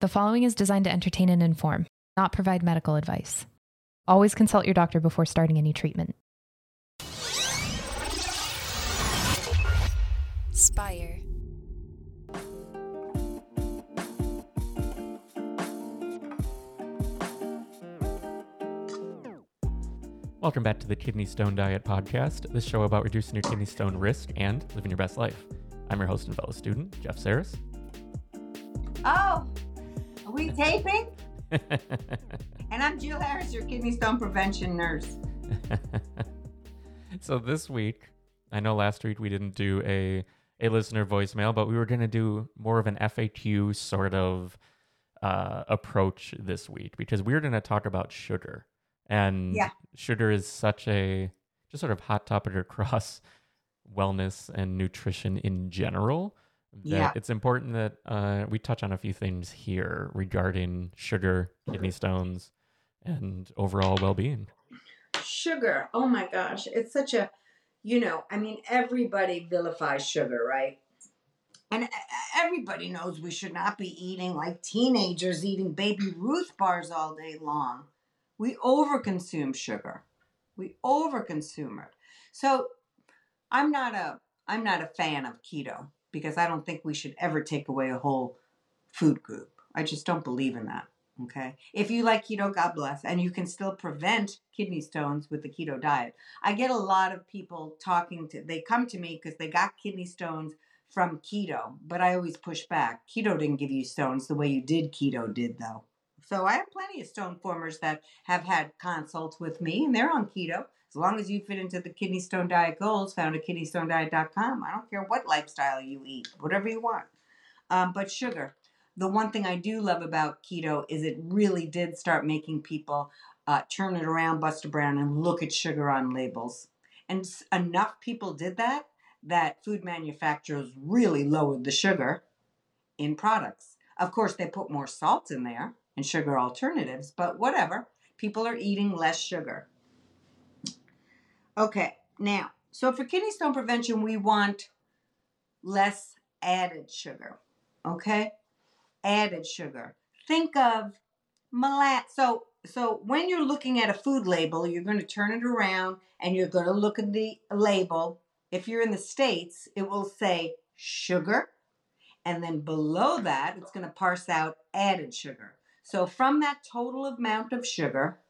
The following is designed to entertain and inform, not provide medical advice. Always consult your doctor before starting any treatment. Spire. Welcome back to the Kidney Stone Diet podcast, the show about reducing your kidney stone risk and living your best life. I'm your host and fellow student, Jeff Saris. Oh, are we taping? And I'm Jill Harris, your kidney stone prevention nurse. So this week, I know last week we didn't do a listener voicemail, but we were going to do more of an FAQ sort of approach this week because we're going to talk about sugar. And Sugar is such a just sort of hot topic across wellness and nutrition in general. It's important that we touch on a few things here regarding sugar, kidney stones, and overall well-being. Sugar. Oh my gosh. It's such a, everybody vilifies sugar, right? And everybody knows we should not be eating like teenagers eating Baby Ruth bars all day long. We overconsume sugar. We overconsume it. So I'm not a fan of keto because I don't think we should ever take away a whole food group. I just don't believe in that. Okay. If you like keto, God bless. And you can still prevent kidney stones with the keto diet. I get a lot of people they come to me because they got kidney stones from keto, but I always push back. Keto didn't give you stones the way you did keto did though. So I have plenty of stone formers that have had consults with me, and they're on keto. As long as you fit into the Kidney Stone Diet goals found at kidneystonediet.com, I don't care what lifestyle you eat, whatever you want. But sugar, the one thing I do love about keto is it really did start making people turn it around, bust around, and look at sugar on labels. And enough people did that food manufacturers really lowered the sugar in products. Of course, they put more salt in there. And sugar alternatives, but whatever. People are eating less sugar. Okay, now, so for kidney stone prevention, we want less added sugar, okay? Added sugar. Think of molasses. So when you're looking at a food label, you're going to turn it around and you're going to look at the label. If you're in the States, it will say sugar. And then below that, it's going to parse out added sugar. So from that total amount of sugar,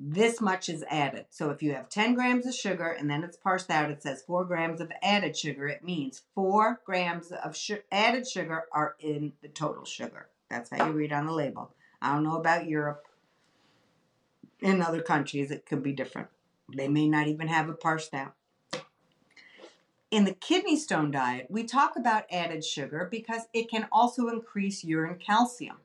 this much is added. So if you have 10 grams of sugar and then it's parsed out, it says 4 grams of added sugar. It means 4 grams of added sugar are in the total sugar. That's how you read on the label. I don't know about Europe. In other countries, it could be different. They may not even have it parsed out. In the kidney stone diet, we talk about added sugar because it can also increase urine calcium.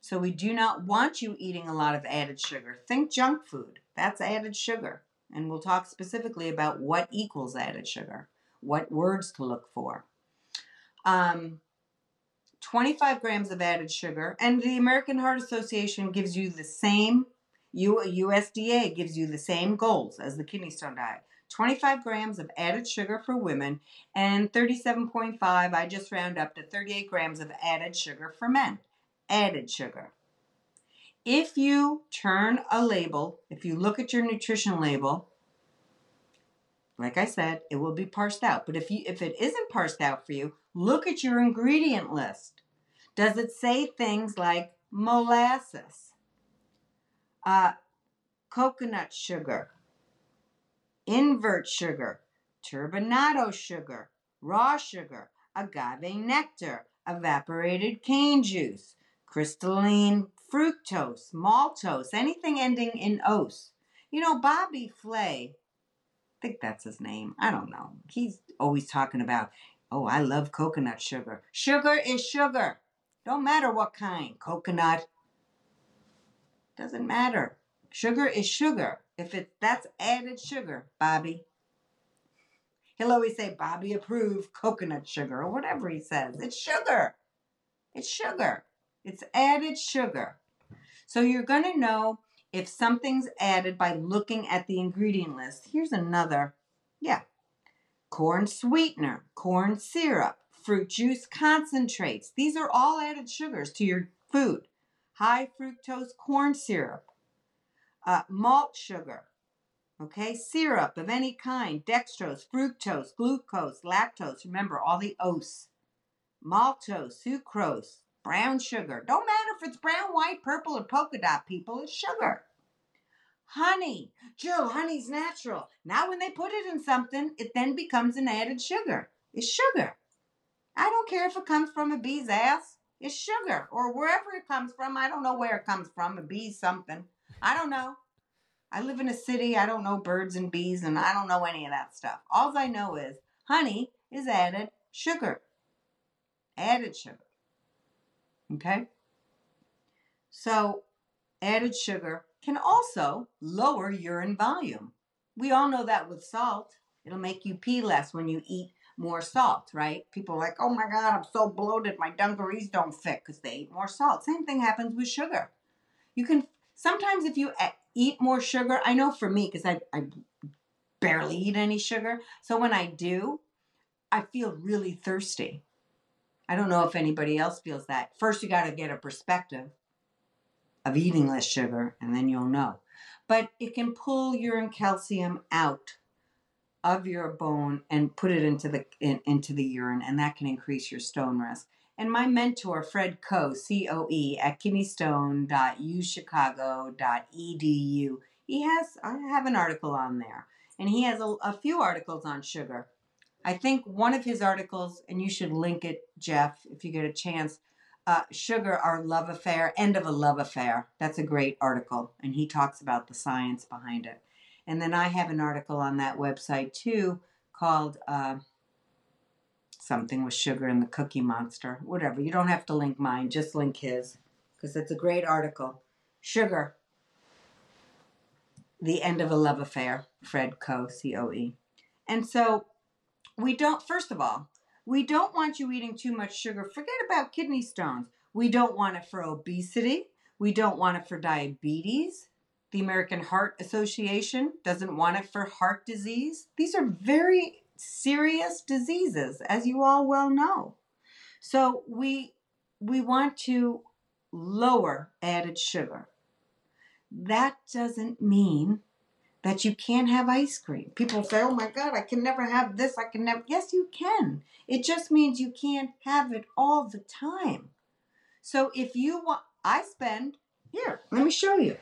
So we do not want you eating a lot of added sugar. Think junk food. That's added sugar. And we'll talk specifically about what equals added sugar, what words to look for. 25 grams of added sugar, and the American Heart Association gives you the same, USDA gives you the same goals as the kidney stone diet. 25 grams of added sugar for women, and 37.5, I just round up to 38 grams of added sugar for men. Added sugar. If you turn a label, if you look at your nutrition label, like I said, it will be parsed out. But if it isn't parsed out for you, look at your ingredient list. Does it say things like molasses, coconut sugar, invert sugar, turbinado sugar, raw sugar, agave nectar, evaporated cane juice, crystalline fructose, maltose, anything ending in ose. Bobby Flay, I think that's his name. I don't know. He's always talking about, I love coconut sugar. Sugar is sugar. Don't matter what kind. Coconut. Doesn't matter. Sugar is sugar. That's added sugar, Bobby. He'll always say, Bobby approved coconut sugar, or whatever he says. It's sugar. It's sugar. It's added sugar. So you're going to know if something's added by looking at the ingredient list. Here's another. Corn sweetener, corn syrup, fruit juice concentrates. These are all added sugars to your food. High fructose corn syrup, malt sugar, okay, syrup of any kind, dextrose, fructose, glucose, lactose. Remember, all the O's. Maltose, sucrose, brown sugar. Don't matter if it's brown, white, purple, or polka dot, people. It's sugar. Honey. Jill, honey's natural. Now when they put it in something, it then becomes an added sugar. It's sugar. I don't care if it comes from a bee's ass. It's sugar. Or wherever it comes from. I don't know where it comes from. A bee something. I don't know. I live in a city. I don't know birds and bees, and I don't know any of that stuff. All I know is honey is added sugar. Added sugar. Okay? So added sugar can also lower urine volume. We all know that with salt. It'll make you pee less when you eat more salt, right? People are like, oh my God, I'm so bloated. My dungarees don't fit because they eat more salt. Same thing happens with sugar. You can, sometimes if you eat more sugar, I know for me, because I barely eat any sugar. So when I do, I feel really thirsty. I don't know if anybody else feels that. First, you got to get a perspective of eating less sugar, and then you'll know. But it can pull urine calcium out of your bone and put it into the urine, and that can increase your stone risk. And my mentor, Fred Coe, C-O-E, at kidneystone.uchicago.edu, I have an article on there, and he has a few articles on sugar. I think one of his articles, and you should link it, Jeff, if you get a chance, Sugar, Our Love Affair, End of a Love Affair. That's a great article, and he talks about the science behind it. And then I have an article on that website, too, called Something with Sugar and the Cookie Monster. Whatever. You don't have to link mine. Just link his, because it's a great article. Sugar, The End of a Love Affair, Fred Coe, C-O-E. And so we don't want you eating too much sugar. Forget about kidney stones. We don't want it for obesity. We don't want it for diabetes. The American Heart Association doesn't want it for heart disease. These are very serious diseases, as you all well know. So we want to lower added sugar. That doesn't mean that you can't have ice cream. People say, oh my God, I can never have this, I can never. Yes, you can. It just means you can't have it all the time. So if you want, here, let me show you.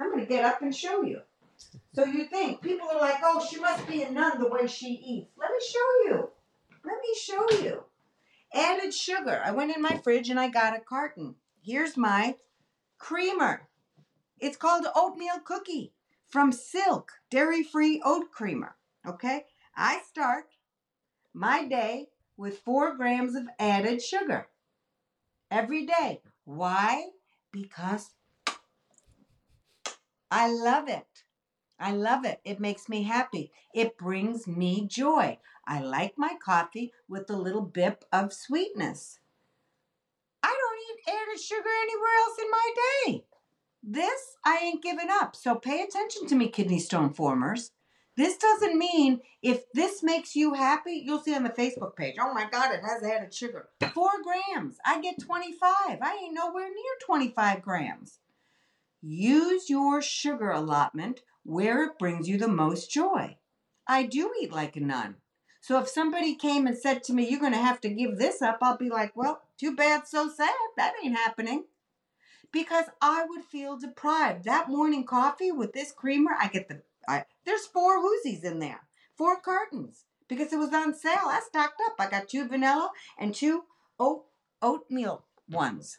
I'm gonna get up and show you. So you think, people are like, oh, she must be a nun the way she eats. Let me show you. Added sugar. I went in my fridge and I got a carton. Here's my creamer. It's called oatmeal cookie, from Silk Dairy-Free Oat Creamer, okay? I start my day with 4 grams of added sugar every day. Why? Because I love it. It makes me happy. It brings me joy. I like my coffee with a little bit of sweetness. I don't eat added sugar anywhere else in my day. This I ain't giving up. So pay attention to me, kidney stone formers. This doesn't mean if this makes you happy, you'll see on the Facebook page, oh my God, it has added sugar. 4 grams. I get 25. I ain't nowhere near 25 grams. Use your sugar allotment where it brings you the most joy. I do eat like a nun. So if somebody came and said to me, you're going to have to give this up, I'll be like, well, too bad, so sad. That ain't happening. Because I would feel deprived. That morning coffee with this creamer, there's 4 Hoosies in there, 4 cartons, because it was on sale. I stocked up. I got 2 vanilla and 2 oatmeal ones.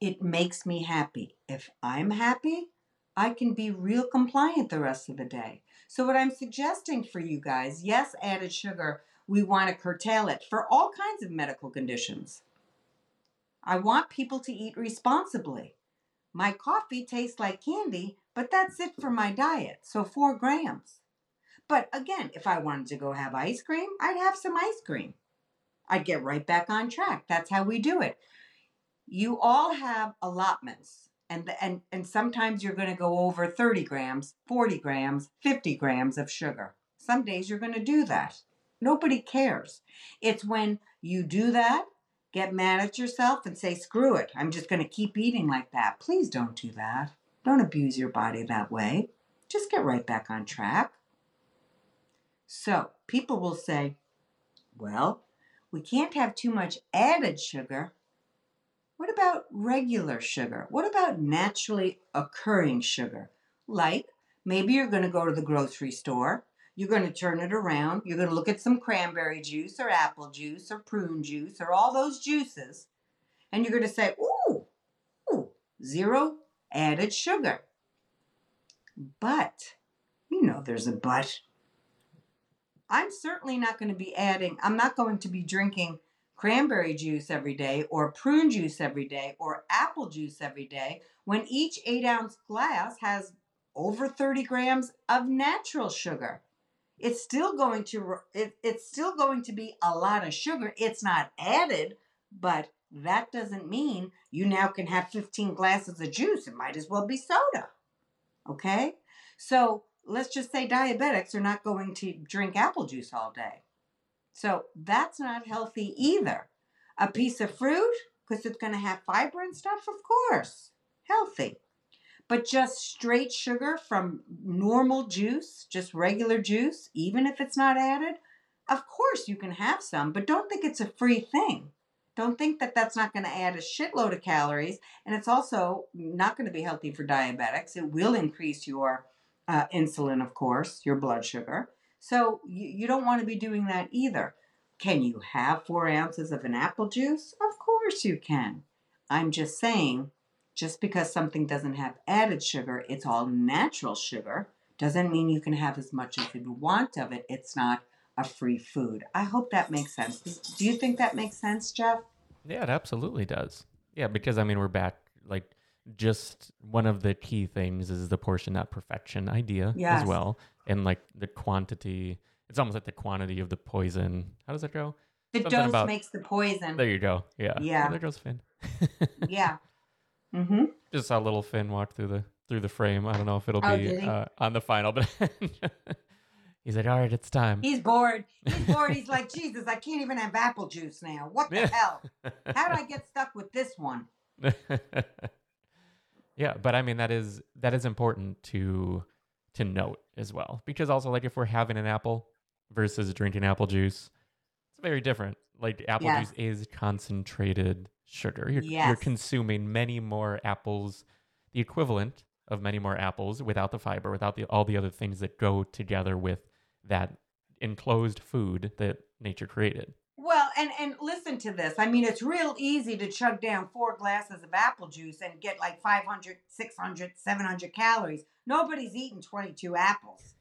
It makes me happy. If I'm happy, I can be real compliant the rest of the day. So what I'm suggesting for you guys, yes, added sugar, we want to curtail it for all kinds of medical conditions. I want people to eat responsibly. My coffee tastes like candy, but that's it for my diet, so 4 grams. But again, if I wanted to go have ice cream, I'd have some ice cream. I'd get right back on track. That's how we do it. You all have allotments, and sometimes you're going to go over 30 grams, 40 grams, 50 grams of sugar. Some days you're going to do that. Nobody cares. It's when You do that, get mad at yourself and say, screw it, I'm just going to keep eating like that. Please don't do that. Don't abuse your body that way. Just get right back on track. So people will say, well, we can't have too much added sugar. What about regular sugar? What about naturally occurring sugar? Like maybe you're going to go to the grocery store. You're going to turn it around. You're going to look at some cranberry juice or apple juice or prune juice or all those juices. And you're going to say, ooh, zero added sugar. But, you know there's a but. I'm certainly not going to be adding, I'm not going to be drinking cranberry juice every day or prune juice every day or apple juice every day when each 8-ounce glass has over 30 grams of natural sugar. It's still going to be a lot of sugar. It's not added, but that doesn't mean you now can have 15 glasses of juice. It might as well be soda. Okay? So let's just say diabetics are not going to drink apple juice all day. So that's not healthy either. A piece of fruit, because it's going to have fiber and stuff, of course. Healthy. But just straight sugar from normal juice, just regular juice, even if it's not added, of course you can have some, but don't think it's a free thing. Don't think that that's not going to add a shitload of calories, and it's also not going to be healthy for diabetics. It will increase your insulin, of course, your blood sugar. So you don't want to be doing that either. Can you have 4 ounces of an apple juice? Of course you can. I'm just saying, just because something doesn't have added sugar, it's all natural sugar, doesn't mean you can have as much as you want of it. It's not a free food. I hope that makes sense. Do you think that makes sense, Jeff? Yeah, it absolutely does. Yeah, because, I mean, we're back, like, just one of the key things is the portion, not perfection idea as well. And, like, the quantity, it's almost like the quantity of the poison. How does that go? The dose makes the poison. There you go. Yeah. Yeah. Oh, there goes Finn. Yeah. Mm-hmm. Just saw little Finn walk through the frame. I don't know if it'll be on the final, but he's like, all right, it's time. He's bored. He's like, Jesus, I can't even have apple juice now. What the hell? How did I get stuck with this one? Yeah, but I mean, that is important to note as well, because also, like, if we're having an apple versus drinking apple juice, it's very different. Like, apple juice is concentrated sugar. You're consuming many more apples, the equivalent of many more apples without the fiber, without all the other things that go together with that enclosed food that nature created. Well, and listen to this. I mean, it's real easy to chug down 4 glasses of apple juice and get like 500, 600, 700 calories. Nobody's eating 22 apples.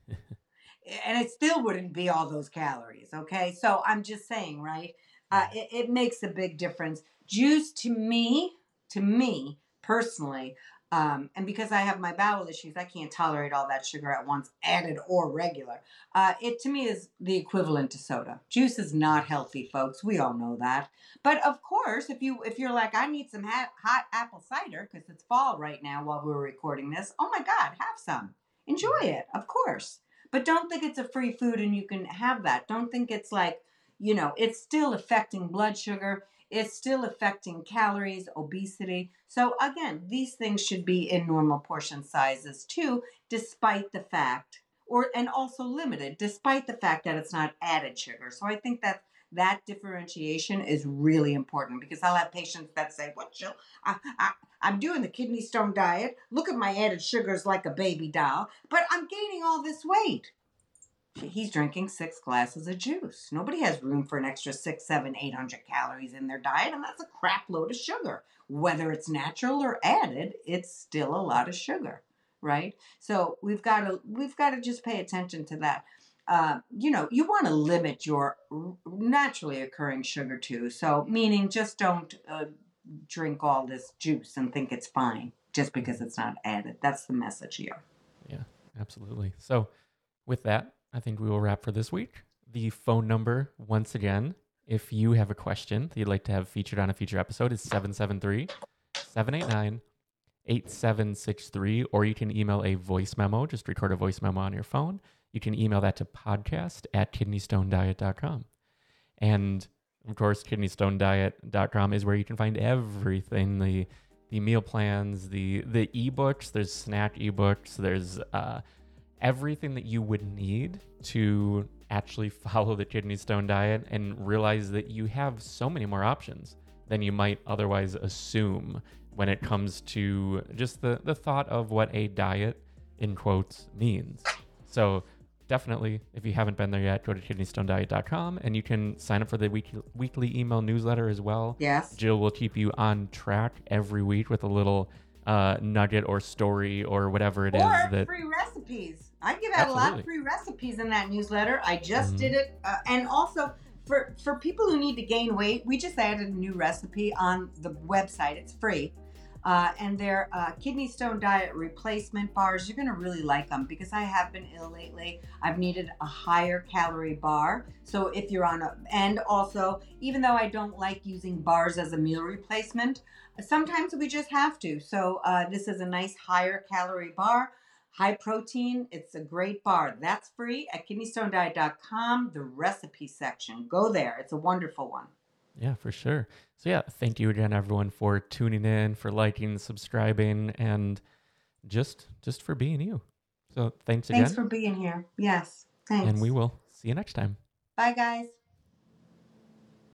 And it still wouldn't be all those calories, okay? So I'm just saying, right? It makes a big difference. Juice to me personally, and because I have my bowel issues, I can't tolerate all that sugar at once, added or regular. It to me is the equivalent to soda. Juice is not healthy, folks. We all know that. But of course, if you're like, I need some hot apple cider because it's fall right now while we're recording this. Oh my God, have some. Enjoy it, of course. But don't think it's a free food and you can have that. Don't think it's like, you know, it's still affecting blood sugar. It's still affecting calories, obesity. So again, these things should be in normal portion sizes too, despite the fact, and also limited, despite the fact that it's not added sugar. So I think that differentiation is really important, because I'll have patients that say, "What, Jill? I'm doing the Kidney Stone Diet. Look at my added sugars like a baby doll, but I'm gaining all this weight." He's drinking 6 glasses of juice. Nobody has room for an extra 600, 700, 800 calories in their diet, and that's a crap load of sugar. Whether it's natural or added, it's still a lot of sugar, right? So we've got to just pay attention to that. You know, you want to limit your naturally occurring sugar too. So meaning, just don't drink all this juice and think it's fine just because it's not added. That's the message here. Yeah, absolutely. So with that, I think we will wrap for this week. The phone number, once again, if you have a question that you'd like to have featured on a future episode, is 773-789-8763, or you can email a voice memo. Just record a voice memo on your phone. You can email that to podcast@kidneystonediet.com. And Of course, kidneystonediet.com is where you can find everything, the meal plans, the ebooks, there's snack ebooks, there's everything that you would need to actually follow the Kidney Stone Diet and realize that you have so many more options than you might otherwise assume when it comes to just the thought of what a diet, in quotes, means. So definitely, if you haven't been there yet, go to kidneystonediet.com and you can sign up for the weekly email newsletter as well. Yes. Jill will keep you on track every week with a little nugget or story or whatever it is. Or free recipes. I give out a lot of free recipes in that newsletter. I just did it. And also, for people who need to gain weight, we just added a new recipe on the website. It's free. And they're Kidney Stone Diet replacement bars. You're going to really like them because I have been ill lately. I've needed a higher calorie bar. So if you're on a, and also, even though I don't like using bars as a meal replacement, sometimes we just have to. So this is a nice higher calorie bar, high protein. It's a great bar. That's free at kidneystonediet.com, the recipe section. Go there. It's a wonderful one. Yeah, for sure. So yeah, thank you again, everyone, for tuning in, for liking, subscribing, and just for being you. So thanks again. Thanks for being here. Yes, thanks. And we will see you next time. Bye, guys.